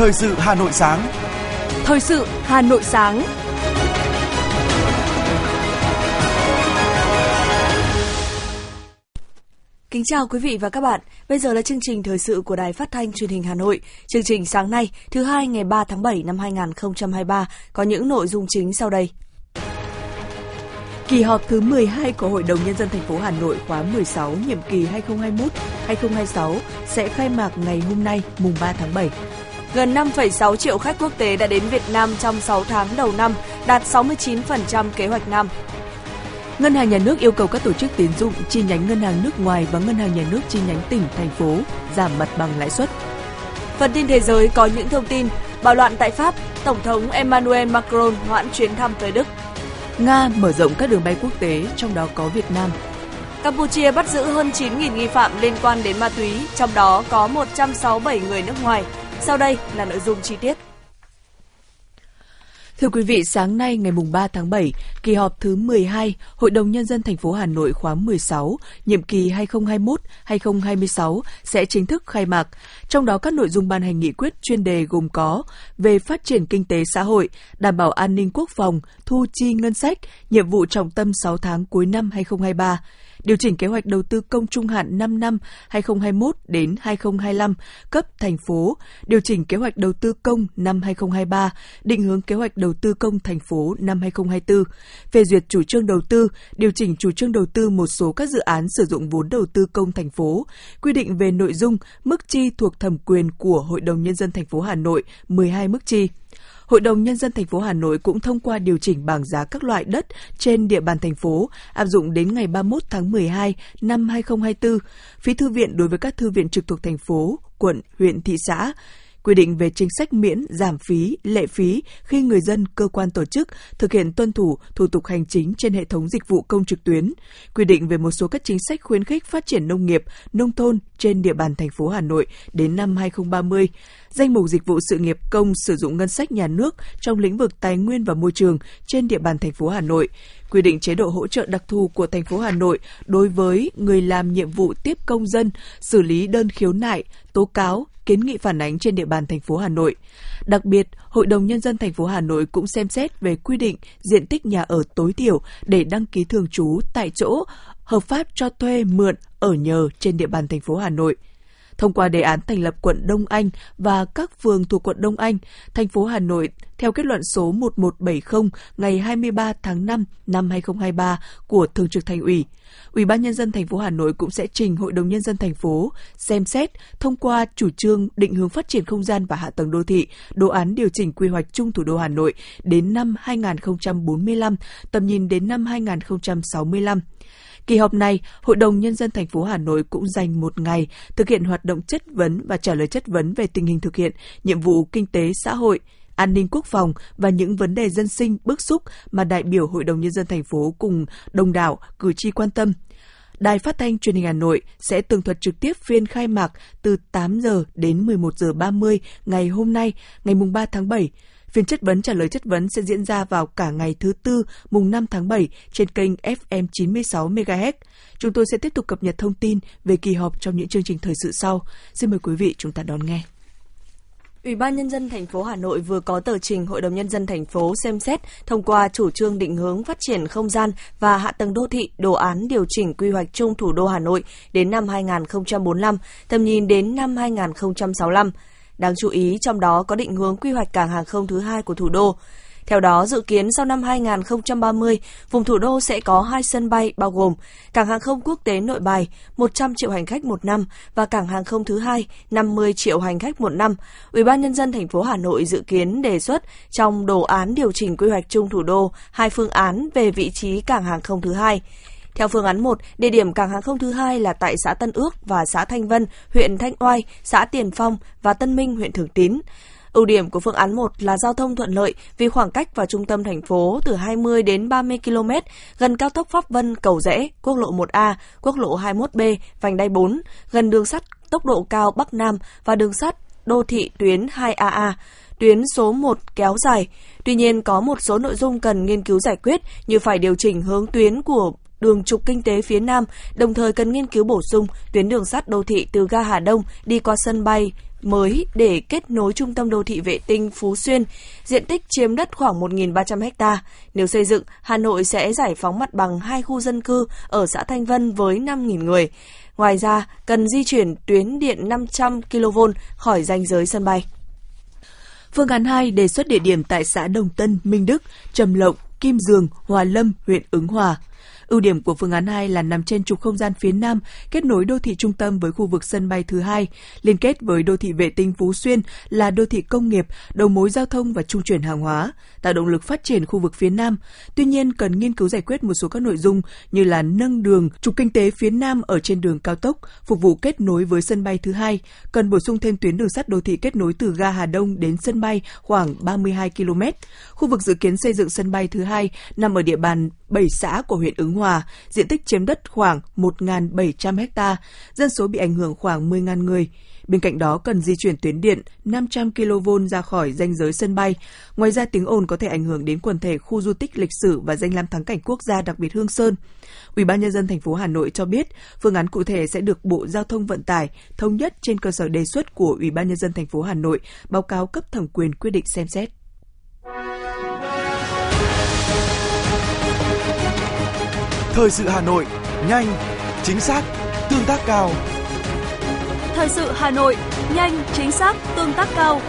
Thời sự Hà Nội sáng. Thời sự Hà Nội sáng. Kính chào quý vị và các bạn. Bây giờ là chương trình thời sự của Đài Phát thanh Truyền hình Hà Nội. Chương trình sáng nay, thứ hai ngày 3 tháng 7 năm 2023 có những nội dung chính sau đây. Kỳ họp thứ 12 của Hội đồng Nhân dân thành phố Hà Nội khóa 16 nhiệm kỳ 2021-2026 sẽ khai mạc ngày hôm nay, mùng 3 tháng 7. Gần 5,6 triệu khách quốc tế đã đến Việt Nam trong 6 tháng đầu năm, đạt 69% kế hoạch năm. Ngân hàng nhà nước yêu cầu các tổ chức tín dụng, chi nhánh ngân hàng nước ngoài và ngân hàng nhà nước chi nhánh tỉnh, thành phố giảm mặt bằng lãi suất. Phần tin thế giới có những thông tin: bạo loạn tại Pháp, Tổng thống Emmanuel Macron hoãn chuyến thăm tới Đức. Nga mở rộng các đường bay quốc tế, trong đó có Việt Nam. Campuchia bắt giữ hơn 9.000 nghi phạm liên quan đến ma túy, trong đó có 167 người nước ngoài. Sau đây là nội dung chi tiết. Thưa quý vị, sáng nay ngày 3 tháng 7, kỳ họp thứ 12, Hội đồng Nhân dân thành phố Hà Nội khóa 16, nhiệm kỳ 2021-2026 sẽ chính thức khai mạc. Trong đó các nội dung ban hành nghị quyết chuyên đề gồm có về phát triển kinh tế xã hội, đảm bảo an ninh quốc phòng, thu chi ngân sách, nhiệm vụ trọng tâm 6 tháng cuối năm 2023. Điều chỉnh kế hoạch đầu tư công trung hạn 5 năm 2021 đến 2025 cấp thành phố, điều chỉnh kế hoạch đầu tư công năm 2023, định hướng kế hoạch đầu tư công thành phố năm 2024, phê duyệt chủ trương đầu tư, điều chỉnh chủ trương đầu tư một số các dự án sử dụng vốn đầu tư công thành phố, quy định về nội dung, mức chi thuộc thẩm quyền của Hội đồng Nhân dân thành phố Hà Nội, 12 mức chi. Hội đồng Nhân dân thành phố Hà Nội cũng thông qua điều chỉnh bảng giá các loại đất trên địa bàn thành phố, áp dụng đến ngày 31 tháng 12 năm 2024, phí thư viện đối với các thư viện trực thuộc thành phố, quận, huyện, thị xã, quy định về chính sách miễn, giảm phí, lệ phí khi người dân, cơ quan tổ chức thực hiện tuân thủ thủ tục hành chính trên hệ thống dịch vụ công trực tuyến, quy định về một số các chính sách khuyến khích phát triển nông nghiệp, nông thôn trên địa bàn thành phố Hà Nội đến năm 2030, danh mục dịch vụ sự nghiệp công sử dụng ngân sách nhà nước trong lĩnh vực tài nguyên và môi trường trên địa bàn thành phố Hà Nội, quy định chế độ hỗ trợ đặc thù của thành phố Hà Nội đối với người làm nhiệm vụ tiếp công dân, xử lý đơn khiếu nại, tố cáo, kiến nghị phản ánh trên địa bàn thành phố Hà Nội. Đặc biệt, Hội đồng Nhân dân thành phố Hà Nội cũng xem xét về quy định diện tích nhà ở tối thiểu để đăng ký thường trú tại chỗ, hợp pháp cho thuê, mượn, ở nhờ trên địa bàn thành phố Hà Nội. Thông qua đề án thành lập quận Đông Anh và các phường thuộc quận Đông Anh, thành phố Hà Nội, theo kết luận số 1170 ngày 23 tháng 5 năm 2023 của Thường trực Thành ủy, Ủy ban Nhân dân thành phố Hà Nội cũng sẽ trình Hội đồng Nhân dân thành phố xem xét thông qua chủ trương định hướng phát triển không gian và hạ tầng đô thị, đồ án điều chỉnh quy hoạch chung thủ đô Hà Nội đến năm 2045, tầm nhìn đến năm 2065. Kỳ họp này, Hội đồng Nhân dân thành phố Hà Nội cũng dành một ngày thực hiện hoạt động chất vấn và trả lời chất vấn về tình hình thực hiện nhiệm vụ kinh tế xã hội, an ninh quốc phòng và những vấn đề dân sinh bức xúc mà đại biểu Hội đồng Nhân dân thành phố cùng đông đảo cử tri quan tâm. Đài Phát thanh Truyền hình Hà Nội sẽ tường thuật trực tiếp phiên khai mạc từ 8 giờ đến 11 giờ 30 ngày hôm nay, ngày 3 tháng 7. Phiên chất vấn trả lời chất vấn sẽ diễn ra vào cả ngày thứ Tư, mùng 5 tháng 7 trên kênh FM 96 MHz. Chúng tôi sẽ tiếp tục cập nhật thông tin về kỳ họp trong những chương trình thời sự sau. Xin mời quý vị chúng ta đón nghe. Ủy ban Nhân dân thành phố Hà Nội vừa có tờ trình Hội đồng Nhân dân thành phố xem xét thông qua chủ trương định hướng phát triển không gian và hạ tầng đô thị, đồ án điều chỉnh quy hoạch chung thủ đô Hà Nội đến năm 2045, tầm nhìn đến năm 2065. Đáng chú ý, trong đó có định hướng quy hoạch cảng hàng không thứ hai của thủ đô. Theo đó, dự kiến sau năm 2030, vùng thủ đô sẽ có 2 sân bay bao gồm cảng hàng không quốc tế Nội Bài 100 triệu hành khách một năm và cảng hàng không thứ hai 50 triệu hành khách một năm. Ủy ban Nhân dân thành phố Hà Nội dự kiến đề xuất trong đồ án điều chỉnh quy hoạch chung thủ đô 2 phương án về vị trí cảng hàng không thứ hai. Theo phương án 1, địa điểm cảng hàng không thứ hai là tại xã Tân Ước và xã Thanh Vân, huyện Thanh Oai, xã Tiền Phong và Tân Minh, huyện Thường Tín. Ưu điểm của phương án 1 là giao thông thuận lợi vì khoảng cách vào trung tâm thành phố từ 20 đến 30 km, gần cao tốc Pháp Vân, Cầu Rẽ, quốc lộ 1A, quốc lộ 21B, vành đai 4, gần đường sắt tốc độ cao Bắc Nam và đường sắt đô thị tuyến 2AA. Tuyến số 1 kéo dài. Tuy nhiên, có một số nội dung cần nghiên cứu giải quyết như phải điều chỉnh hướng tuyến của đường trục kinh tế phía Nam, đồng thời cần nghiên cứu bổ sung tuyến đường sắt đô thị từ ga Hà Đông đi qua sân bay mới để kết nối trung tâm đô thị vệ tinh Phú Xuyên, diện tích chiếm đất khoảng 1.300 ha. Nếu xây dựng, Hà Nội sẽ giải phóng mặt bằng 2 khu dân cư ở xã Thanh Vân với 5.000 người. Ngoài ra, cần di chuyển tuyến điện 500 kV khỏi ranh giới sân bay. Phương án 2 đề xuất địa điểm tại xã Đồng Tân, Minh Đức, Trầm Lộng, Kim Dường, Hòa Lâm, huyện Ứng Hòa. Ưu điểm của phương án 2 là nằm trên trục không gian phía Nam, kết nối đô thị trung tâm với khu vực sân bay thứ hai, liên kết với đô thị vệ tinh Phú Xuyên là đô thị công nghiệp, đầu mối giao thông và trung chuyển hàng hóa, tạo động lực phát triển khu vực phía Nam. Tuy nhiên, cần nghiên cứu giải quyết một số các nội dung như là nâng đường trục kinh tế phía Nam ở trên đường cao tốc, phục vụ kết nối với sân bay thứ hai, cần bổ sung thêm tuyến đường sắt đô thị kết nối từ ga Hà Đông đến sân bay khoảng 32 km. Khu vực dự kiến xây dựng sân bay thứ hai nằm ở địa bàn 7 xã của huyện Ứng Hòa, diện tích chiếm đất khoảng 1.700 ha, dân số bị ảnh hưởng khoảng 10.000 người. Bên cạnh đó, cần di chuyển tuyến điện 500 kV ra khỏi ranh giới sân bay. Ngoài ra, tiếng ồn có thể ảnh hưởng đến quần thể khu du tích lịch sử và danh lam thắng cảnh quốc gia đặc biệt Hương Sơn. Ủy ban nhân dân thành phố Hà Nội cho biết, phương án cụ thể sẽ được Bộ Giao thông Vận tải thống nhất trên cơ sở đề xuất của Ủy ban nhân dân thành phố Hà Nội, báo cáo cấp thẩm quyền quyết định xem xét. Thời sự Hà Nội, nhanh, chính xác, tương tác cao. Thời sự Hà Nội, nhanh, chính xác, tương tác cao.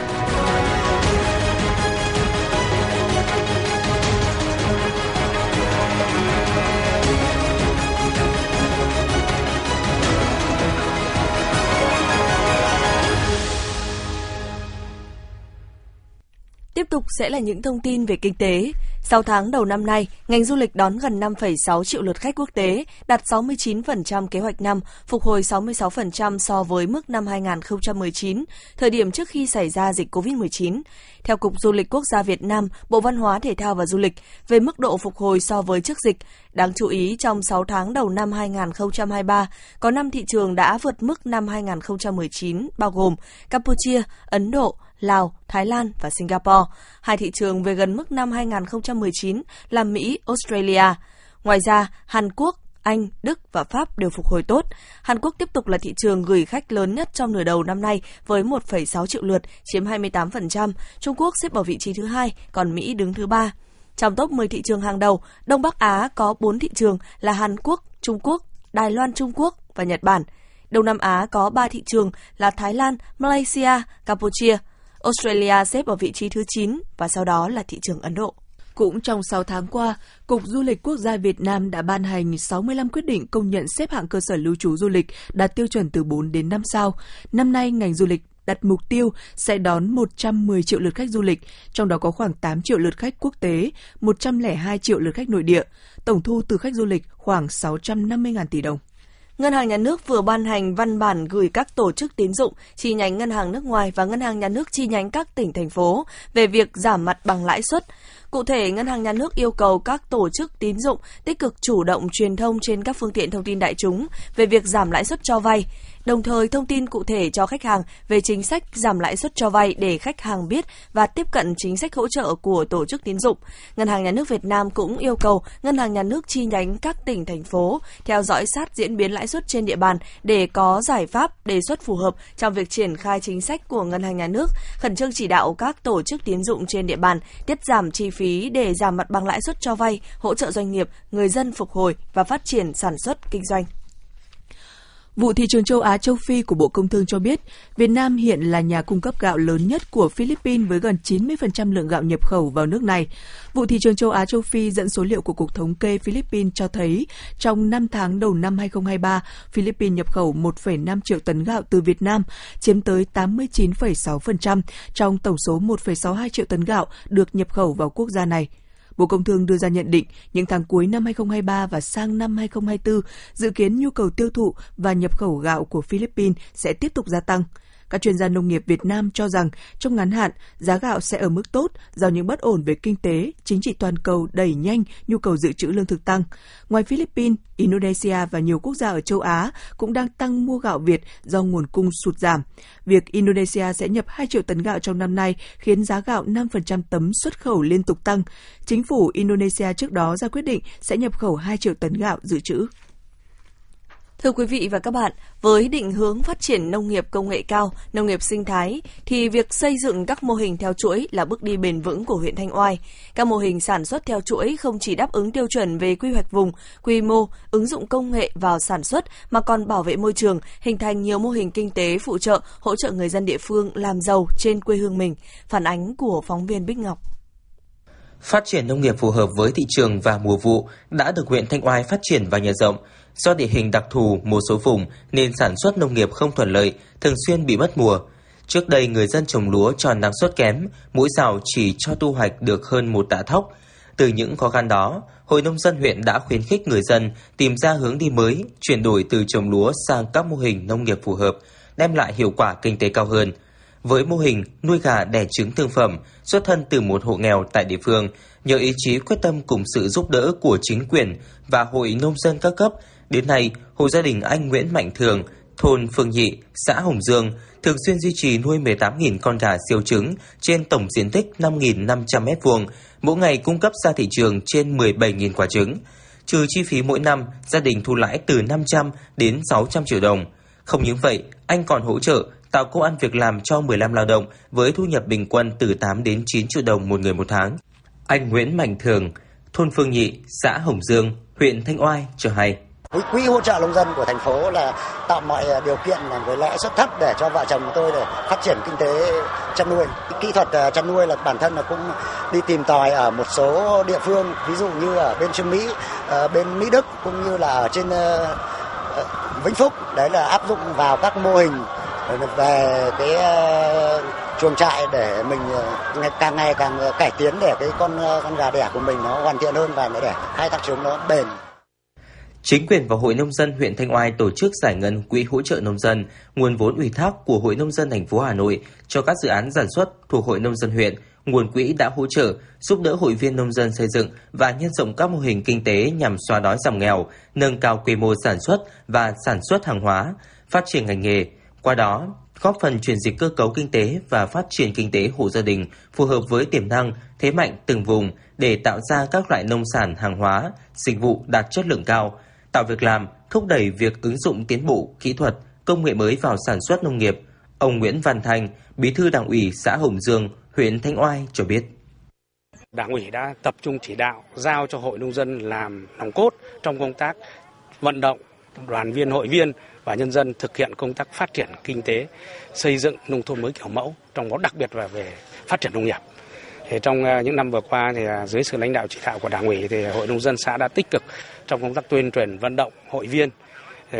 Tiếp tục sẽ là những thông tin về kinh tế. 6 tháng đầu năm nay, ngành du lịch đón gần 5,6 triệu lượt khách quốc tế, đạt 69% kế hoạch năm, phục hồi 66% so với mức năm 2019, thời điểm trước khi xảy ra dịch COVID-19. Theo Cục Du lịch Quốc gia Việt Nam, Bộ Văn hóa, Thể thao và Du lịch, về mức độ phục hồi so với trước dịch, đáng chú ý trong 6 tháng đầu năm 2023, có 5 thị trường đã vượt mức năm 2019, bao gồm Campuchia, Ấn Độ, Lào, Thái Lan và Singapore. 2 thị trường về gần mức năm 2019 là Mỹ, Australia. Ngoài ra, Hàn Quốc, Anh, Đức và Pháp đều phục hồi tốt. Hàn Quốc tiếp tục là thị trường gửi khách lớn nhất trong nửa đầu năm nay với 1,6 triệu lượt, chiếm 28%. Trung Quốc xếp ở vị trí thứ 2, còn Mỹ đứng thứ 3. Trong top 10 thị trường hàng đầu, Đông Bắc Á có 4 thị trường là Hàn Quốc, Trung Quốc, Đài Loan Trung Quốc và Nhật Bản. Đông Nam Á có 3 thị trường là Thái Lan, Malaysia, Campuchia. Australia xếp ở vị trí thứ 9 và sau đó là thị trường Ấn Độ. Cũng trong 6 tháng qua, Cục Du lịch Quốc gia Việt Nam đã ban hành 65 quyết định công nhận xếp hạng cơ sở lưu trú du lịch đạt tiêu chuẩn từ 4 đến 5 sao. Năm nay, ngành du lịch đặt mục tiêu sẽ đón 110 triệu lượt khách du lịch, trong đó có khoảng 8 triệu lượt khách quốc tế, 102 triệu lượt khách nội địa, tổng thu từ khách du lịch khoảng 650.000 tỷ đồng. Ngân hàng Nhà nước vừa ban hành văn bản gửi các tổ chức tín dụng, chi nhánh ngân hàng nước ngoài và ngân hàng nhà nước chi nhánh các tỉnh, thành phố về việc giảm mặt bằng lãi suất. Cụ thể, Ngân hàng Nhà nước yêu cầu các tổ chức tín dụng tích cực chủ động truyền thông trên các phương tiện thông tin đại chúng về việc giảm lãi suất cho vay, đồng thời thông tin cụ thể cho khách hàng về chính sách giảm lãi suất cho vay để khách hàng biết và tiếp cận chính sách hỗ trợ của tổ chức tín dụng. Ngân hàng Nhà nước Việt Nam cũng yêu cầu Ngân hàng Nhà nước chi nhánh các tỉnh, thành phố theo dõi sát diễn biến lãi suất trên địa bàn để có giải pháp đề xuất phù hợp trong việc triển khai chính sách của Ngân hàng Nhà nước, khẩn trương chỉ đạo các tổ chức tín dụng trên địa bàn tiết giảm chi phí để giảm mặt bằng lãi suất cho vay, hỗ trợ doanh nghiệp, người dân phục hồi và phát triển sản xuất, kinh doanh. Vụ thị trường châu Á châu Phi của Bộ Công Thương cho biết, Việt Nam hiện là nhà cung cấp gạo lớn nhất của Philippines với gần 90% lượng gạo nhập khẩu vào nước này. Vụ thị trường châu Á châu Phi dẫn số liệu của Cục Thống kê Philippines cho thấy, trong 5 tháng đầu năm 2023, Philippines nhập khẩu 1,5 triệu tấn gạo từ Việt Nam, chiếm tới 89,6% trong tổng số 1,62 triệu tấn gạo được nhập khẩu vào quốc gia này. Bộ Công Thương đưa ra nhận định, những tháng cuối năm 2023 và sang năm 2024, dự kiến nhu cầu tiêu thụ và nhập khẩu gạo của Philippines sẽ tiếp tục gia tăng. Các chuyên gia nông nghiệp Việt Nam cho rằng trong ngắn hạn, giá gạo sẽ ở mức tốt do những bất ổn về kinh tế, chính trị toàn cầu đẩy nhanh nhu cầu dự trữ lương thực tăng. Ngoài Philippines, Indonesia và nhiều quốc gia ở châu Á cũng đang tăng mua gạo Việt do nguồn cung sụt giảm. Việc Indonesia sẽ nhập 2 triệu tấn gạo trong năm nay khiến giá gạo 5% tấm xuất khẩu liên tục tăng. Chính phủ Indonesia trước đó ra quyết định sẽ nhập khẩu 2 triệu tấn gạo dự trữ. Thưa quý vị và các bạn, với định hướng phát triển nông nghiệp công nghệ cao, nông nghiệp sinh thái, thì việc xây dựng các mô hình theo chuỗi là bước đi bền vững của huyện Thanh Oai. Các mô hình sản xuất theo chuỗi không chỉ đáp ứng tiêu chuẩn về quy hoạch vùng, quy mô, ứng dụng công nghệ vào sản xuất mà còn bảo vệ môi trường, hình thành nhiều mô hình kinh tế phụ trợ, hỗ trợ người dân địa phương làm giàu trên quê hương mình. Phản ánh của phóng viên Bích Ngọc. Phát triển nông nghiệp phù hợp với thị trường và mùa vụ đã được huyện Thanh Oai phát triển và nhân rộng. Do địa hình đặc thù một số vùng nên sản xuất nông nghiệp không thuận lợi, thường xuyên bị mất mùa. Trước đây người dân trồng lúa tròn năng suất kém, mỗi sào chỉ cho thu hoạch được hơn một tạ thóc. Từ những khó khăn đó, Hội Nông dân huyện đã khuyến khích người dân tìm ra hướng đi mới, chuyển đổi từ trồng lúa sang các mô hình nông nghiệp phù hợp, đem lại hiệu quả kinh tế cao hơn. Với mô hình nuôi gà đẻ trứng thương phẩm xuất thân từ một hộ nghèo tại địa phương, nhờ ý chí quyết tâm cùng sự giúp đỡ của chính quyền và Hội Nông dân các cấp, đến nay, hộ gia đình anh Nguyễn Mạnh Thường, thôn Phương Nhị, xã Hồng Dương, thường xuyên duy trì nuôi 18.000 con gà siêu trứng trên tổng diện tích 5.500 m2, mỗi ngày cung cấp ra thị trường trên 17.000 quả trứng. Trừ chi phí mỗi năm, gia đình thu lãi từ 500 đến 600 triệu đồng. Không những vậy, anh còn hỗ trợ tạo công ăn việc làm cho 15 lao động với thu nhập bình quân từ 8 đến 9 triệu đồng một người một tháng. Anh Nguyễn Mạnh Thường, thôn Phương Nhị, xã Hồng Dương, huyện Thanh Oai cho hay. Quỹ hỗ trợ nông dân của thành phố là tạo mọi điều kiện với lãi suất thấp để cho vợ chồng tôi để phát triển kinh tế chăn nuôi. Kỹ thuật chăn nuôi là bản thân là cũng đi tìm tòi ở một số địa phương, ví dụ như ở bên Trung Mỹ, bên Mỹ Đức cũng như là ở trên Vĩnh Phúc. Đấy là áp dụng vào các mô hình về cái chuồng trại để mình càng ngày càng cải tiến để cái con gà đẻ của mình nó hoàn thiện hơn và để khai thác chúng nó bền. Chính quyền và Hội Nông dân huyện Thanh Oai tổ chức giải ngân quỹ hỗ trợ nông dân, nguồn vốn ủy thác của Hội Nông dân thành phố Hà Nội cho các dự án sản xuất thuộc Hội Nông dân huyện. Nguồn quỹ đã hỗ trợ, giúp đỡ hội viên nông dân xây dựng và nhân rộng các mô hình kinh tế nhằm xóa đói giảm nghèo, nâng cao quy mô sản xuất và sản xuất hàng hóa, phát triển ngành nghề. Qua đó, góp phần chuyển dịch cơ cấu kinh tế và phát triển kinh tế hộ gia đình phù hợp với tiềm năng, thế mạnh từng vùng để tạo ra các loại nông sản, hàng hóa, dịch vụ đạt chất lượng cao, tạo việc làm, thúc đẩy việc ứng dụng tiến bộ, kỹ thuật, công nghệ mới vào sản xuất nông nghiệp. Ông Nguyễn Văn Thành, Bí thư Đảng ủy xã Hồng Dương, huyện Thanh Oai cho biết. Đảng ủy đã tập trung chỉ đạo, giao cho Hội Nông dân làm nòng cốt trong công tác vận động đoàn viên, hội viên và nhân dân thực hiện công tác phát triển kinh tế, xây dựng nông thôn mới kiểu mẫu, trong đó đặc biệt là về phát triển nông nghiệp. Thì trong những năm vừa qua thì dưới sự lãnh đạo chỉ đạo của Đảng ủy thì Hội Nông dân xã đã tích cực trong công tác tuyên truyền vận động hội viên,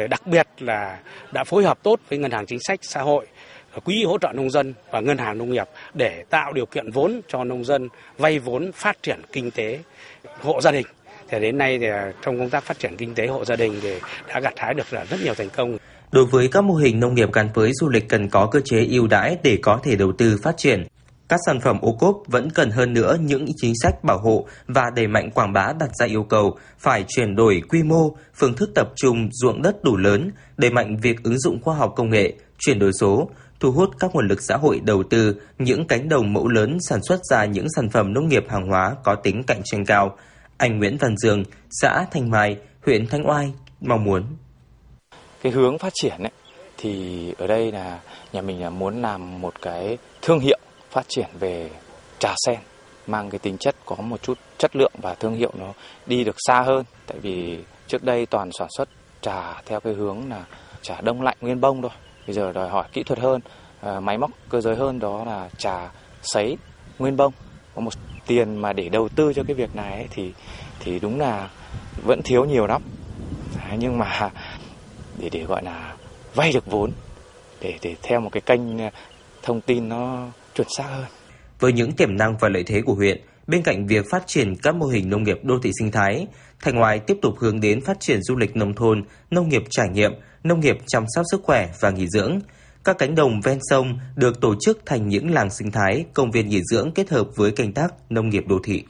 đặc biệt là đã phối hợp tốt với Ngân hàng Chính sách Xã hội, Quỹ hỗ trợ nông dân và Ngân hàng Nông nghiệp để tạo điều kiện vốn cho nông dân vay vốn phát triển kinh tế hộ gia đình. Thì đến nay thì trong công tác phát triển kinh tế hộ gia đình thì đã gặt hái được rất nhiều thành công. Đối với các mô hình nông nghiệp gắn với du lịch cần có cơ chế ưu đãi để có thể đầu tư phát triển. Các sản phẩm ô cốp vẫn cần hơn nữa những chính sách bảo hộ và đẩy mạnh quảng bá đặt ra yêu cầu phải chuyển đổi quy mô, phương thức tập trung ruộng đất đủ lớn, đẩy mạnh việc ứng dụng khoa học công nghệ, chuyển đổi số, thu hút các nguồn lực xã hội đầu tư những cánh đồng mẫu lớn sản xuất ra những sản phẩm nông nghiệp hàng hóa có tính cạnh tranh cao. Anh Nguyễn Văn Dương, xã Thanh Mai, huyện Thanh Oai mong muốn. Cái hướng phát triển ấy, thì ở đây là nhà mình là muốn làm một cái thương hiệu phát triển về trà sen, mang cái tính chất có một chút chất lượng và thương hiệu nó đi được xa hơn. Tại vì trước đây toàn sản xuất trà theo cái hướng là trà đông lạnh nguyên bông thôi. Bây giờ đòi hỏi kỹ thuật hơn, máy móc cơ giới hơn, đó là trà sấy nguyên bông. Có một tiền mà để đầu tư cho cái việc này ấy, thì đúng là vẫn thiếu nhiều lắm. Nhưng mà để gọi là vay được vốn, để theo một cái kênh thông tin nó chuẩn xác hơn. Với những tiềm năng và lợi thế của huyện, bên cạnh việc phát triển các mô hình nông nghiệp đô thị sinh thái, Thanh Oai tiếp tục hướng đến phát triển du lịch nông thôn, nông nghiệp trải nghiệm, nông nghiệp chăm sóc sức khỏe và nghỉ dưỡng. Các cánh đồng ven sông được tổ chức thành những làng sinh thái, công viên nghỉ dưỡng kết hợp với canh tác, nông nghiệp đô thị.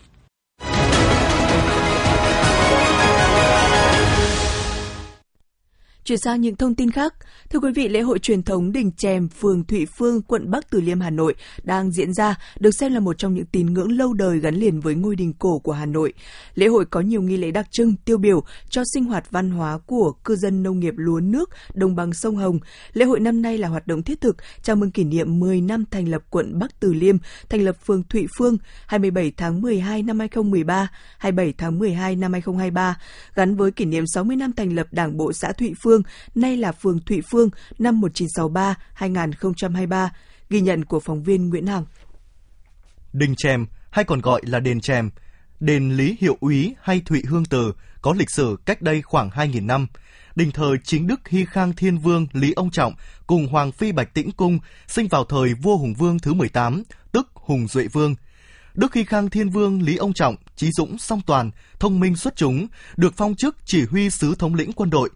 Chuyển sang những thông tin khác. Thưa quý vị, lễ hội truyền thống Đình Chèm, phường Thụy Phương, quận Bắc Từ Liêm, Hà Nội đang diễn ra, được xem là một trong những tín ngưỡng lâu đời gắn liền với ngôi đình cổ của Hà Nội. Lễ hội có nhiều nghi lễ đặc trưng, tiêu biểu cho sinh hoạt văn hóa của cư dân nông nghiệp lúa nước đồng bằng sông Hồng. Lễ hội năm nay là hoạt động thiết thực chào mừng kỷ niệm 10 năm thành lập quận Bắc Từ Liêm, thành lập phường Thụy Phương 27 tháng 12 năm 2013, 27 tháng 12 năm 2023, gắn với kỷ niệm 60 năm thành lập Đảng bộ xã Thụy Phương, nay là phường Thụy Phương, năm 1963-2023, ghi nhận của phóng viên Nguyễn Hằng. Đình Chèm, hay còn gọi là Đền Chèm, Đền Lý Hiệu Úy hay Thụy Hương Từ có lịch sử cách đây khoảng 2.000 năm. Đình thờ chính đức Hy Khang Thiên Vương Lý Ông Trọng cùng Hoàng Phi Bạch Tĩnh Cung sinh vào thời vua Hùng Vương thứ 18, tức Hùng Duệ Vương. Đức Hy Khang Thiên Vương Lý Ông Trọng, trí dũng song toàn, thông minh xuất chúng, được phong chức chỉ huy sứ thống lĩnh quân đội.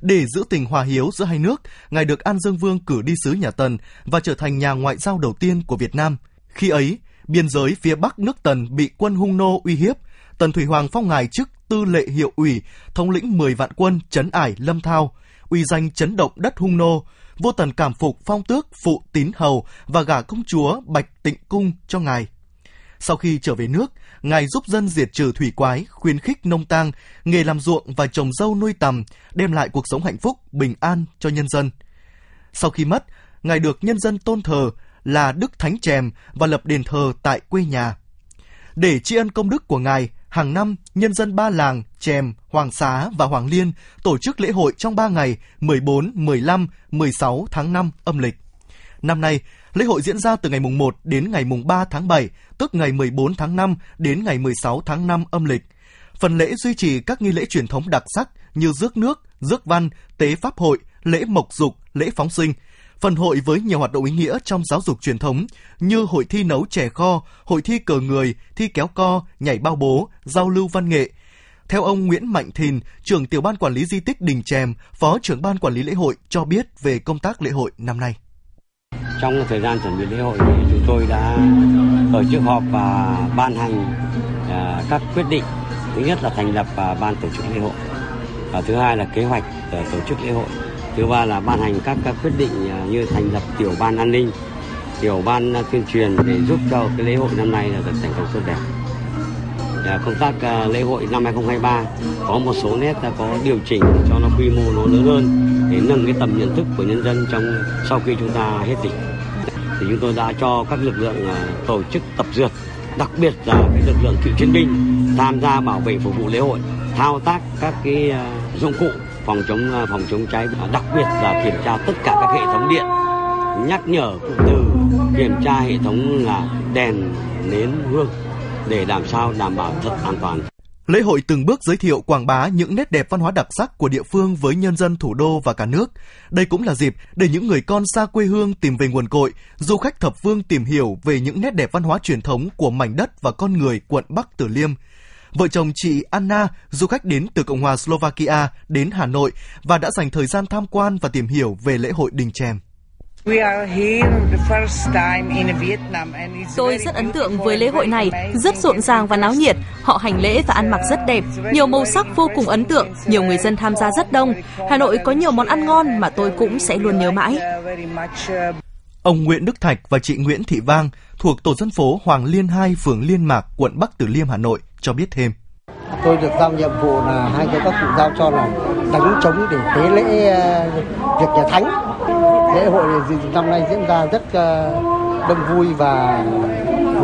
Để giữ tình hòa hiếu giữa hai nước, Ngài được An Dương Vương cử đi sứ nhà Tần và trở thành nhà ngoại giao đầu tiên của Việt Nam. Khi ấy, biên giới phía Bắc nước Tần bị quân Hung Nô uy hiếp. Tần Thủy Hoàng phong Ngài chức tư lệ hiệu ủy, thống lĩnh 10 vạn quân trấn ải Lâm Thao, uy danh chấn động đất Hung Nô. Vua Tần cảm phục, phong tước phụ tín hầu và gả công chúa Bạch Tịnh Cung cho Ngài. Sau khi trở về nước, Ngài giúp dân diệt trừ thủy quái, khuyến khích nông tang, nghề làm ruộng và trồng dâu nuôi tầm, đem lại cuộc sống hạnh phúc, bình an cho nhân dân. Sau khi mất, Ngài được nhân dân tôn thờ là Đức Thánh Chèm và lập đền thờ tại quê nhà. Để tri ân công đức của Ngài, hàng năm, nhân dân ba làng Chèm, Hoàng Xá và Hoàng Liên tổ chức lễ hội trong 3 ngày 14, 15, 16 tháng 5 âm lịch. Năm nay, lễ hội diễn ra từ ngày mùng 1 đến ngày mùng 3 tháng 7, tức ngày 14 tháng 5 đến ngày 16 tháng 5 âm lịch. Phần lễ duy trì các nghi lễ truyền thống đặc sắc như rước nước, rước văn, tế pháp hội, lễ mộc dục, lễ phóng sinh. Phần hội với nhiều hoạt động ý nghĩa trong giáo dục truyền thống như hội thi nấu chè kho, hội thi cờ người, thi kéo co, nhảy bao bố, giao lưu văn nghệ. Theo ông Nguyễn Mạnh Thìn, trưởng tiểu ban quản lý di tích Đình Chèm, phó trưởng ban quản lý lễ hội cho biết về công tác lễ hội năm nay. Trong thời gian chuẩn bị lễ hội thì chúng tôi đã tổ chức họp và ban hành các quyết định. Thứ nhất là thành lập ban tổ chức lễ hội, thứ hai là kế hoạch tổ chức lễ hội, thứ ba là ban hành các quyết định như thành lập tiểu ban an ninh, tiểu ban tuyên truyền để giúp cho cái lễ hội năm nay là được thành công tốt đẹp. Công tác lễ hội năm 2023 có một số nét là có điều chỉnh cho nó quy mô nó lớn hơn để nâng cái tầm nhận thức của nhân dân sau khi chúng ta hết dịch. Thì chúng tôi đã cho các lực lượng tổ chức tập dượt, đặc biệt là cái lực lượng cựu chiến binh tham gia bảo vệ phục vụ lễ hội, thao tác các cái dụng cụ phòng chống cháy, đặc biệt là kiểm tra tất cả các hệ thống điện, nhắc nhở cụm từ, kiểm tra hệ thống là đèn, nến, hương để làm sao đảm bảo thật an toàn. Lễ hội từng bước giới thiệu quảng bá những nét đẹp văn hóa đặc sắc của địa phương với nhân dân thủ đô và cả nước. Đây cũng là dịp để những người con xa quê hương tìm về nguồn cội, du khách thập phương tìm hiểu về những nét đẹp văn hóa truyền thống của mảnh đất và con người quận Bắc Từ Liêm. Vợ chồng chị Anna, du khách đến từ Cộng hòa Slovakia đến Hà Nội và đã dành thời gian tham quan và tìm hiểu về lễ hội Đình Chèm. Tôi rất ấn tượng với lễ hội này, rất rộn ràng và náo nhiệt. Họ hành lễ và ăn mặc rất đẹp, nhiều màu sắc vô cùng ấn tượng, nhiều người dân tham gia rất đông. Hà Nội có nhiều món ăn ngon mà tôi cũng sẽ luôn nhớ mãi. Ông Nguyễn Đức Thạch và chị Nguyễn Thị Vang thuộc tổ dân phố Hoàng Liên 2, phường Liên Mạc, quận Bắc Từ Liêm, Hà Nội cho biết thêm. Tôi được giao nhiệm vụ là hai cái các cụ giao cho là đánh trống để tế lễ việc nhà thánh. Lễ hội năm nay diễn ra rất đông vui và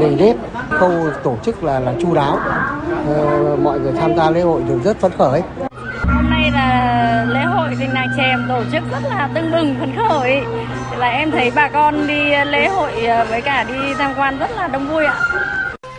nề nếp, khâu tổ chức là chu đáo, mọi người tham gia lễ hội đều rất phấn khởi. Hôm nay là lễ hội Đình Chèm tổ chức rất là tưng bừng phấn khởi, là em thấy bà con đi lễ hội với cả đi tham quan rất là đông vui ạ.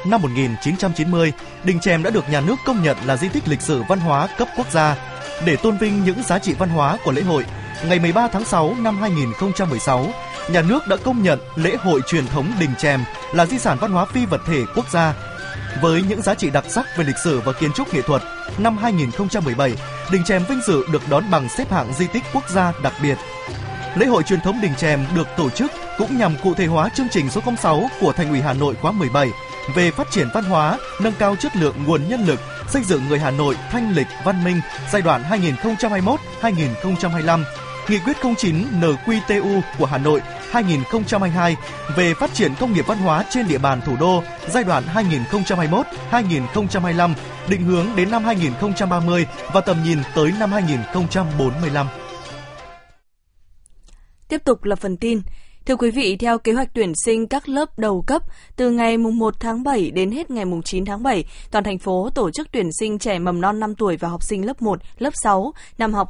Năm 1990, Đình Chèm đã được nhà nước công nhận là di tích lịch sử văn hóa cấp quốc gia. Để tôn vinh những giá trị văn hóa của lễ hội, ngày 13 tháng 6 năm 2016, nhà nước đã công nhận lễ hội truyền thống Đình Chèm là di sản văn hóa phi vật thể quốc gia. Với những giá trị đặc sắc về lịch sử và kiến trúc nghệ thuật, năm 2017, Đình Chèm vinh dự được đón bằng xếp hạng di tích quốc gia đặc biệt. lễ hội truyền thống đình chèm được tổ chức cũng nhằm cụ thể hóa chương trình số 06 của Thành ủy Hà Nội khóa 17 về phát triển văn hóa, nâng cao chất lượng nguồn nhân lực, xây dựng người Hà Nội thanh lịch, văn minh giai đoạn 2021-2025, Nghị quyết 09 NQTU của Hà Nội 2022 về phát triển công nghiệp văn hóa trên địa bàn thủ đô giai đoạn 2021-2025, định hướng đến năm 2030 và tầm nhìn tới năm 2045. Tiếp tục là phần tin. Thưa quý vị, theo kế hoạch tuyển sinh các lớp đầu cấp, từ ngày 1 tháng 7 đến hết ngày 9 tháng 7, toàn thành phố tổ chức tuyển sinh trẻ mầm non 5 tuổi và học sinh lớp 1, lớp 6 năm học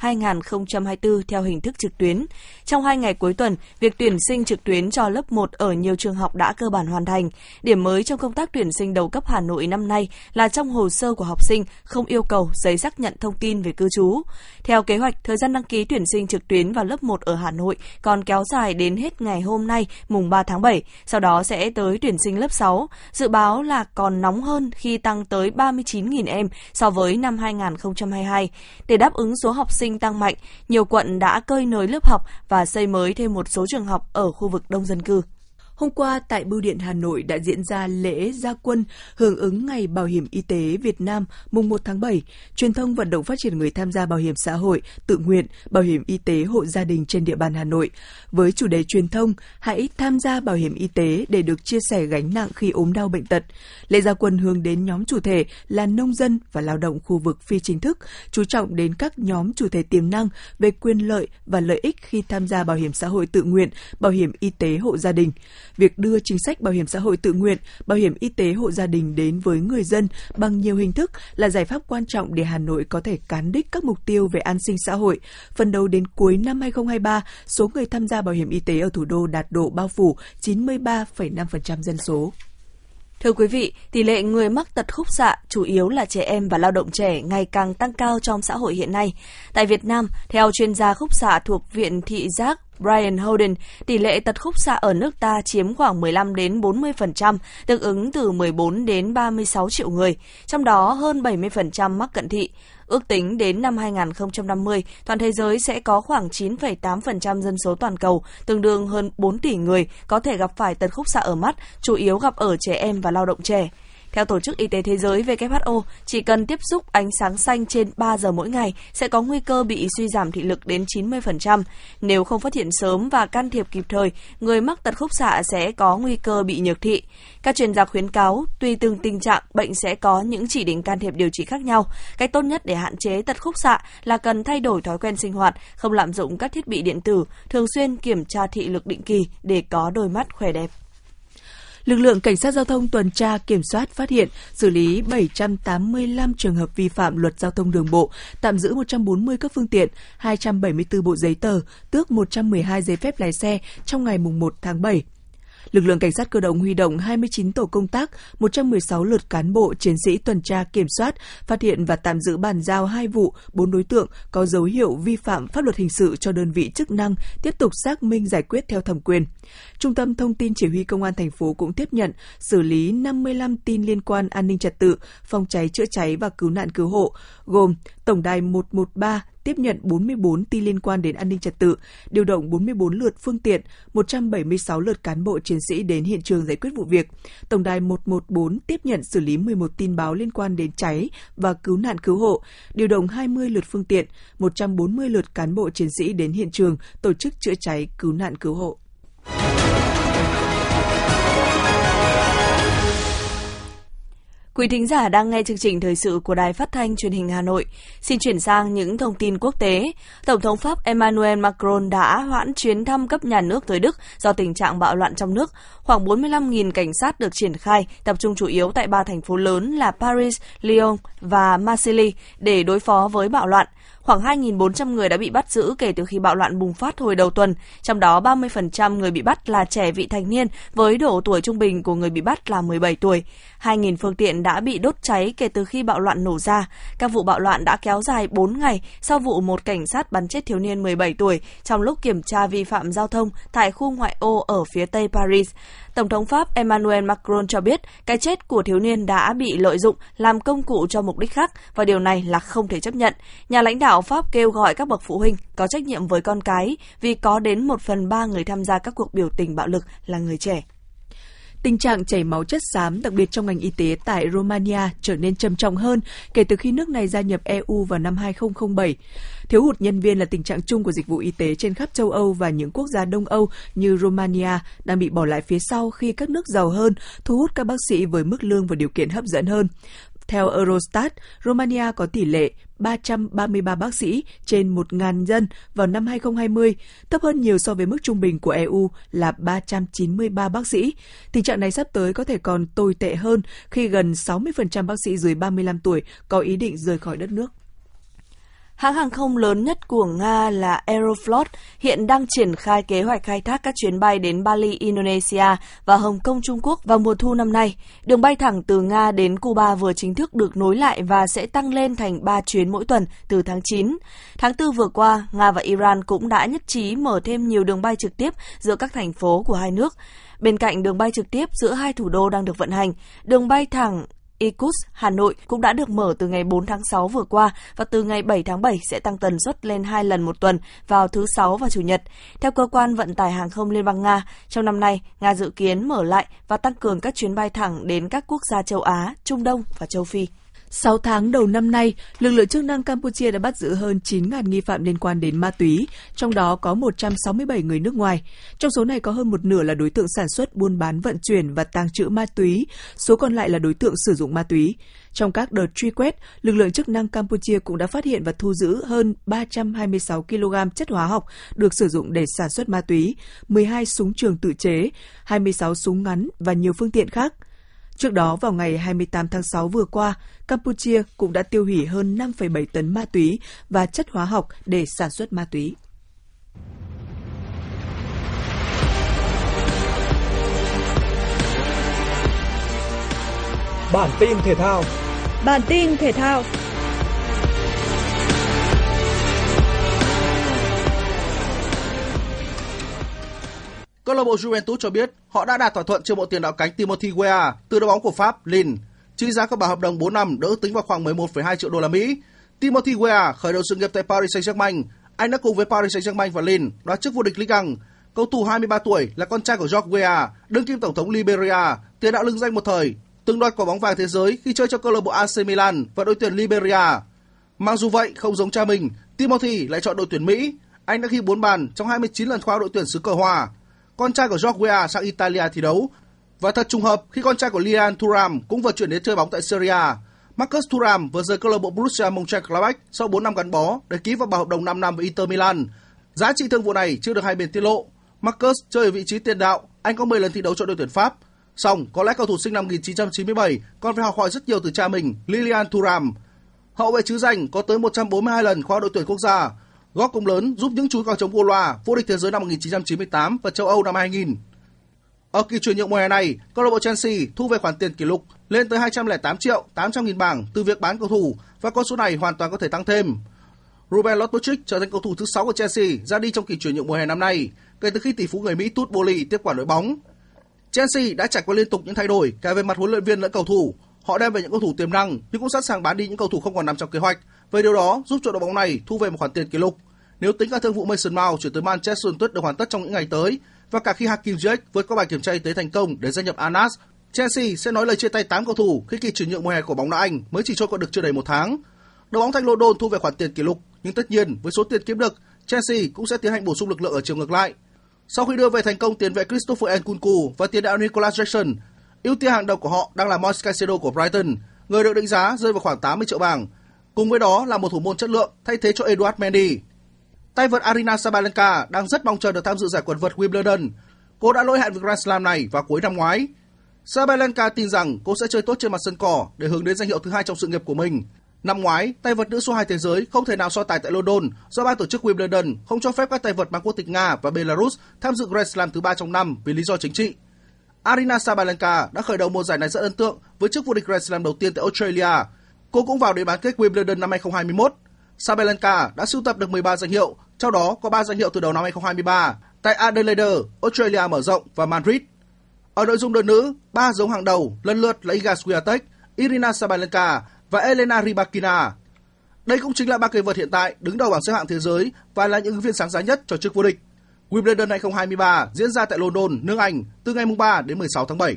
2023-2024 theo hình thức trực tuyến. Trong 2 ngày cuối tuần, việc tuyển sinh trực tuyến cho lớp 1 ở nhiều trường học đã cơ bản hoàn thành. Điểm mới trong công tác tuyển sinh đầu cấp Hà Nội năm nay là trong hồ sơ của học sinh không yêu cầu giấy xác nhận thông tin về cư trú. Theo kế hoạch, thời gian đăng ký tuyển sinh trực tuyến vào lớp 1 ở Hà Nội còn kéo dài đến hết ngày hôm nay, mùng 3 tháng 7, sau đó sẽ tới tuyển sinh lớp 6, dự báo là còn nóng hơn khi tăng tới 39.000 em so với năm 2022. Để đáp ứng số học sinh tăng mạnh, nhiều quận đã cơi nới lớp học và xây mới thêm một số trường học ở khu vực đông dân cư. Hôm qua, tại Bưu điện Hà Nội đã diễn ra lễ gia quân hưởng ứng Ngày Bảo hiểm Y tế Việt Nam mùng 1 tháng 7, truyền thông vận động phát triển người tham gia bảo hiểm xã hội, tự nguyện, bảo hiểm y tế hộ gia đình trên địa bàn Hà Nội. Với chủ đề truyền thông, hãy tham gia bảo hiểm y tế để được chia sẻ gánh nặng khi ốm đau bệnh tật. Lễ gia quân hướng đến nhóm chủ thể là nông dân và lao động khu vực phi chính thức, chú trọng đến các nhóm chủ thể tiềm năng về quyền lợi và lợi ích khi tham gia bảo hiểm xã hội tự nguyện, bảo hiểm y tế hộ gia đình. Việc đưa chính sách bảo hiểm xã hội tự nguyện, bảo hiểm y tế hộ gia đình đến với người dân bằng nhiều hình thức là giải pháp quan trọng để Hà Nội có thể cán đích các mục tiêu về an sinh xã hội. Phấn đấu đến cuối năm 2023, số người tham gia bảo hiểm y tế ở thủ đô đạt độ bao phủ 93,5% dân số. Thưa quý vị, tỷ lệ người mắc tật khúc xạ, chủ yếu là trẻ em và lao động trẻ, ngày càng tăng cao trong xã hội hiện nay. Tại Việt Nam, theo chuyên gia khúc xạ thuộc Viện Thị giác Brian Holden, tỷ lệ tật khúc xạ ở nước ta chiếm khoảng 15-40%, tương ứng từ 14-36 triệu người, trong đó hơn 70% mắc cận thị. Ước tính đến năm 2050, toàn thế giới sẽ có khoảng 9,8% dân số toàn cầu, tương đương hơn 4 tỷ người có thể gặp phải tật khúc xạ ở mắt, chủ yếu gặp ở trẻ em và lao động trẻ. Theo Tổ chức Y tế Thế giới WHO, chỉ cần tiếp xúc ánh sáng xanh trên 3 giờ mỗi ngày sẽ có nguy cơ bị suy giảm thị lực đến 90%. Nếu không phát hiện sớm và can thiệp kịp thời, người mắc tật khúc xạ sẽ có nguy cơ bị nhược thị. Các chuyên gia khuyến cáo, tùy từng tình trạng, bệnh sẽ có những chỉ định can thiệp điều trị khác nhau. Cách tốt nhất để hạn chế tật khúc xạ là cần thay đổi thói quen sinh hoạt, không lạm dụng các thiết bị điện tử, thường xuyên kiểm tra thị lực định kỳ để có đôi mắt khỏe đẹp. Lực lượng cảnh sát giao thông tuần tra kiểm soát phát hiện, xử lý 785 trường hợp vi phạm luật giao thông đường bộ, tạm giữ 140 các phương tiện, 274 bộ giấy tờ, tước 112 giấy phép lái xe trong ngày 1 tháng 7. Lực lượng cảnh sát cơ động huy động 29 tổ công tác, 116 lượt cán bộ, chiến sĩ tuần tra kiểm soát, phát hiện và tạm giữ bàn giao 2 vụ, 4 đối tượng có dấu hiệu vi phạm pháp luật hình sự cho đơn vị chức năng tiếp tục xác minh giải quyết theo thẩm quyền. Trung tâm Thông tin Chỉ huy Công an thành phố cũng tiếp nhận, xử lý 55 tin liên quan an ninh trật tự, phòng cháy chữa cháy và cứu nạn cứu hộ, gồm Tổng đài 113, tiếp nhận 44 tin liên quan đến an ninh trật tự, điều động 44 lượt phương tiện, 176 lượt cán bộ chiến sĩ đến hiện trường giải quyết vụ việc. Tổng đài 114 tiếp nhận xử lý 11 tin báo liên quan đến cháy và cứu nạn cứu hộ, điều động 20 lượt phương tiện, 140 lượt cán bộ chiến sĩ đến hiện trường tổ chức chữa cháy, cứu nạn cứu hộ. Quý thính giả đang nghe chương trình thời sự của Đài Phát thanh Truyền hình Hà Nội. Xin chuyển sang những thông tin quốc tế. Tổng thống Pháp Emmanuel Macron đã hoãn chuyến thăm cấp nhà nước tới Đức do tình trạng bạo loạn trong nước. Khoảng 45.000 cảnh sát được triển khai, tập trung chủ yếu tại 3 thành phố lớn là Paris, Lyon và Marseille để đối phó với bạo loạn. Khoảng 2.400 người đã bị bắt giữ kể từ khi bạo loạn bùng phát hồi đầu tuần, trong đó 30% người bị bắt là trẻ vị thành niên với độ tuổi trung bình của người bị bắt là 17 tuổi. 2.000 phương tiện đã bị đốt cháy kể từ khi bạo loạn nổ ra. Các vụ bạo loạn đã kéo dài 4 ngày sau vụ một cảnh sát bắn chết thiếu niên 17 tuổi trong lúc kiểm tra vi phạm giao thông tại khu ngoại ô ở phía tây Paris. Tổng thống Pháp Emmanuel Macron cho biết cái chết của thiếu niên đã bị lợi dụng làm công cụ cho mục đích khác và điều này là không thể chấp nhận. Nhà lãnh đạo đạo Pháp kêu gọi các bậc phụ huynh có trách nhiệm với con cái vì có đến 1/3 người tham gia các cuộc biểu tình bạo lực là người trẻ. Tình trạng chảy máu chất xám, đặc biệt trong ngành y tế tại Romania, trở nên trầm trọng hơn kể từ khi nước này gia nhập EU vào năm 2007. Thiếu hụt nhân viên là tình trạng chung của dịch vụ y tế trên khắp châu Âu, và những quốc gia Đông Âu như Romania đang bị bỏ lại phía sau khi các nước giàu hơn thu hút các bác sĩ với mức lương và điều kiện hấp dẫn hơn. Theo Eurostat, Romania có tỷ lệ 333 bác sĩ trên 1.000 dân vào năm 2020, thấp hơn nhiều so với mức trung bình của EU là 393 bác sĩ. Tình trạng này sắp tới có thể còn tồi tệ hơn khi gần 60% bác sĩ dưới 35 tuổi có ý định rời khỏi đất nước. Hãng hàng không lớn nhất của Nga là Aeroflot hiện đang triển khai kế hoạch khai thác các chuyến bay đến Bali, Indonesia và Hồng Kông, Trung Quốc vào mùa thu năm nay. Đường bay thẳng từ Nga đến Cuba vừa chính thức được nối lại và sẽ tăng lên thành 3 chuyến mỗi tuần từ tháng 9. Tháng 4 vừa qua, Nga và Iran cũng đã nhất trí mở thêm nhiều đường bay trực tiếp giữa các thành phố của hai nước. Bên cạnh đường bay trực tiếp giữa hai thủ đô đang được vận hành, đường bay thẳng Irkutsk, Hà Nội cũng đã được mở từ ngày 4 tháng 6 vừa qua, và từ ngày 7 tháng 7 sẽ tăng tần suất lên 2 lần một tuần vào thứ Sáu và Chủ nhật. Theo Cơ quan Vận tải Hàng không Liên bang Nga, trong năm nay, Nga dự kiến mở lại và tăng cường các chuyến bay thẳng đến các quốc gia châu Á, Trung Đông và châu Phi. 6 tháng đầu năm nay, lực lượng chức năng Campuchia đã bắt giữ hơn 9.000 nghi phạm liên quan đến ma túy, trong đó có 167 người nước ngoài. Trong số này có hơn một nửa là đối tượng sản xuất, buôn bán, vận chuyển và tàng trữ ma túy, số còn lại là đối tượng sử dụng ma túy. Trong các đợt truy quét, lực lượng chức năng Campuchia cũng đã phát hiện và thu giữ hơn 326 kg chất hóa học được sử dụng để sản xuất ma túy, 12 súng trường tự chế, 26 súng ngắn và nhiều phương tiện khác. Trước đó, vào ngày 28 tháng 6 vừa qua, Campuchia cũng đã tiêu hủy hơn 5,7 tấn ma túy và chất hóa học để sản xuất ma túy. Bản tin thể thao. Câu lạc bộ Juventus cho biết họ đã đạt thỏa thuận trên bộ tiền đạo cánh Timothy Weah từ đội bóng của Pháp Lille. Trị giá các bản hợp đồng 4 năm đỡ tính vào khoảng 11,2 triệu đô la Mỹ. Timothy Weah khởi đầu sự nghiệp tại Paris Saint-Germain. Anh đã cùng với Paris Saint-Germain và Lille đoạt chức vô địch Ligue 1. Cầu thủ 23 tuổi là con trai của George Weah, đương kim tổng thống Liberia, tiền đạo lừng danh một thời, từng đoạt quả bóng vàng thế giới khi chơi cho câu lạc bộ AC Milan và đội tuyển Liberia. Mặc dù vậy, không giống cha mình, Timothy lại chọn đội tuyển Mỹ. Anh đã ghi 4 bàn trong 29 lần khoác đội tuyển xứ Cờ Hoa. Con trai của George Weah sang Italia thi đấu. Và thật trùng hợp khi con trai của Lilian Thuram cũng vừa chuyển đến chơi bóng tại Serie A. Marcus Thuram vừa rời câu lạc bộ Borussia Mönchengladbach sau 4 năm gắn bó để ký vào bản hợp đồng 5 năm với Inter Milan. Giá trị thương vụ này chưa được hai bên tiết lộ. Marcus chơi ở vị trí tiền đạo, anh có 10 lần thi đấu cho đội tuyển Pháp. Song có lẽ cầu thủ sinh năm 1997 còn phải học hỏi rất nhiều từ cha mình, Lilian Thuram. Hậu vệ trứ danh có tới 142 lần khoác đội tuyển quốc gia. Góp công lớn giúp những chú gà trống vô loa vô địch thế giới năm 1998 và châu Âu năm 2000. Ở kỳ chuyển nhượng mùa hè này, câu lạc bộ Chelsea thu về khoản tiền kỷ lục lên tới 208 triệu 800 nghìn bảng từ việc bán cầu thủ, và con số này hoàn toàn có thể tăng thêm. Ruben Loftus-Cheek trở thành cầu thủ thứ 6 của Chelsea ra đi trong kỳ chuyển nhượng mùa hè năm nay, kể từ khi tỷ phú người Mỹ Todd Boehly tiếp quản đội bóng. Chelsea đã trải qua liên tục những thay đổi cả về mặt huấn luyện viên lẫn cầu thủ. Họ đem về những cầu thủ tiềm năng nhưng cũng sẵn sàng bán đi những cầu thủ không còn nằm trong kế hoạch. Với điều đó giúp cho đội bóng này thu về một khoản tiền kỷ lục. Nếu tính cả thương vụ Mason Mount chuyển tới Manchester United được hoàn tất trong những ngày tới, và cả khi Hakim Ziyech vượt qua bài kiểm tra y tế thành công để gia nhập Anna, Chelsea sẽ nói lời chia tay 8 cầu thủ khi kỳ chuyển nhượng mùa hè của bóng đá Anh mới chỉ trôi qua được chưa đầy 1 tháng. Đội bóng thành London thu về khoản tiền kỷ lục, nhưng tất nhiên với số tiền kiếm được, Chelsea cũng sẽ tiến hành bổ sung lực lượng ở chiều ngược lại. Sau khi đưa về thành công tiền vệ Christopher Nkunku và tiền đạo Nicholas Jackson, ưu tiên hàng đầu của họ đang là Moises Caicedo của Brighton, người được đánh giá rơi vào khoảng 80 triệu bảng. Cùng với đó là một thủ môn chất lượng thay thế cho Eduard Mendy. Tay vợt Arina Sabalenka đang rất mong chờ được tham dự giải quần vợt Wimbledon. Cô đã lỗi hẹn với Grand Slam này vào cuối năm ngoái. Sabalenka tin rằng cô sẽ chơi tốt trên mặt sân cỏ để hướng đến danh hiệu thứ 2 trong sự nghiệp của mình. Năm ngoái, tay vợt nữ số 2 thế giới không thể nào so tài tại London do ban tổ chức Wimbledon không cho phép các tay vợt mang quốc tịch Nga và Belarus tham dự Grand Slam thứ 3 trong năm vì lý do chính trị. Arina Sabalenka đã khởi đầu mùa giải này rất ấn tượng với chức vô địch Grand Slam đầu tiên tại Australia. Cô cũng vào đến bán kết Wimbledon năm 2021. Sabalenka đã sưu tập được 13 danh hiệu, trong đó có 3 danh hiệu từ đầu năm 2023 tại Adelaide, Australia mở rộng và Madrid. Ở nội dung đơn nữ, 3 giống hàng đầu lần lượt là Iga Swiatek, Irina Sabalenka và Elena Rybakina. Đây cũng chính là ba cây vợt hiện tại đứng đầu bảng xếp hạng thế giới và là những ứng viên sáng giá nhất cho chức vô địch. Wimbledon 2023 diễn ra tại London, nước Anh từ ngày 3 đến 16 tháng 7.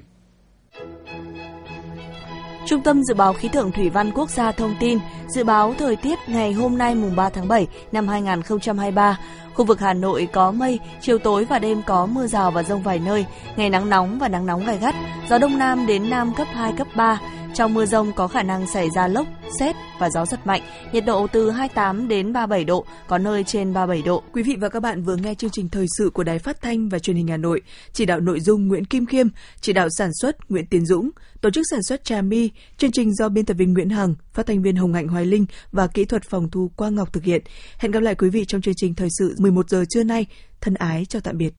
Trung tâm Dự báo Khí tượng Thủy văn Quốc gia thông tin dự báo thời tiết ngày hôm nay mùng 3 tháng 7 năm 2023. Khu vực Hà Nội có mây, chiều tối và đêm có mưa rào và dông vài nơi, ngày nắng nóng và nắng nóng gay gắt, gió Đông Nam đến Nam cấp 2, cấp 3. Trong mưa dông có khả năng xảy ra lốc, sét và gió giật mạnh, nhiệt độ từ 28 đến 37 độ, có nơi trên 37 độ. Quý vị và các bạn vừa nghe chương trình thời sự của Đài Phát Thanh và Truyền hình Hà Nội, chỉ đạo nội dung Nguyễn Kim Khiêm, chỉ đạo sản xuất Nguyễn Tiến Dũng, tổ chức sản xuất Trà My, chương trình do biên tập viên Nguyễn Hằng, phát thanh viên Hồng Hạnh Hoài Linh và kỹ thuật phòng thu Quang Ngọc thực hiện. Hẹn gặp lại quý vị trong chương trình thời sự 11 giờ trưa nay. Thân ái chào tạm biệt.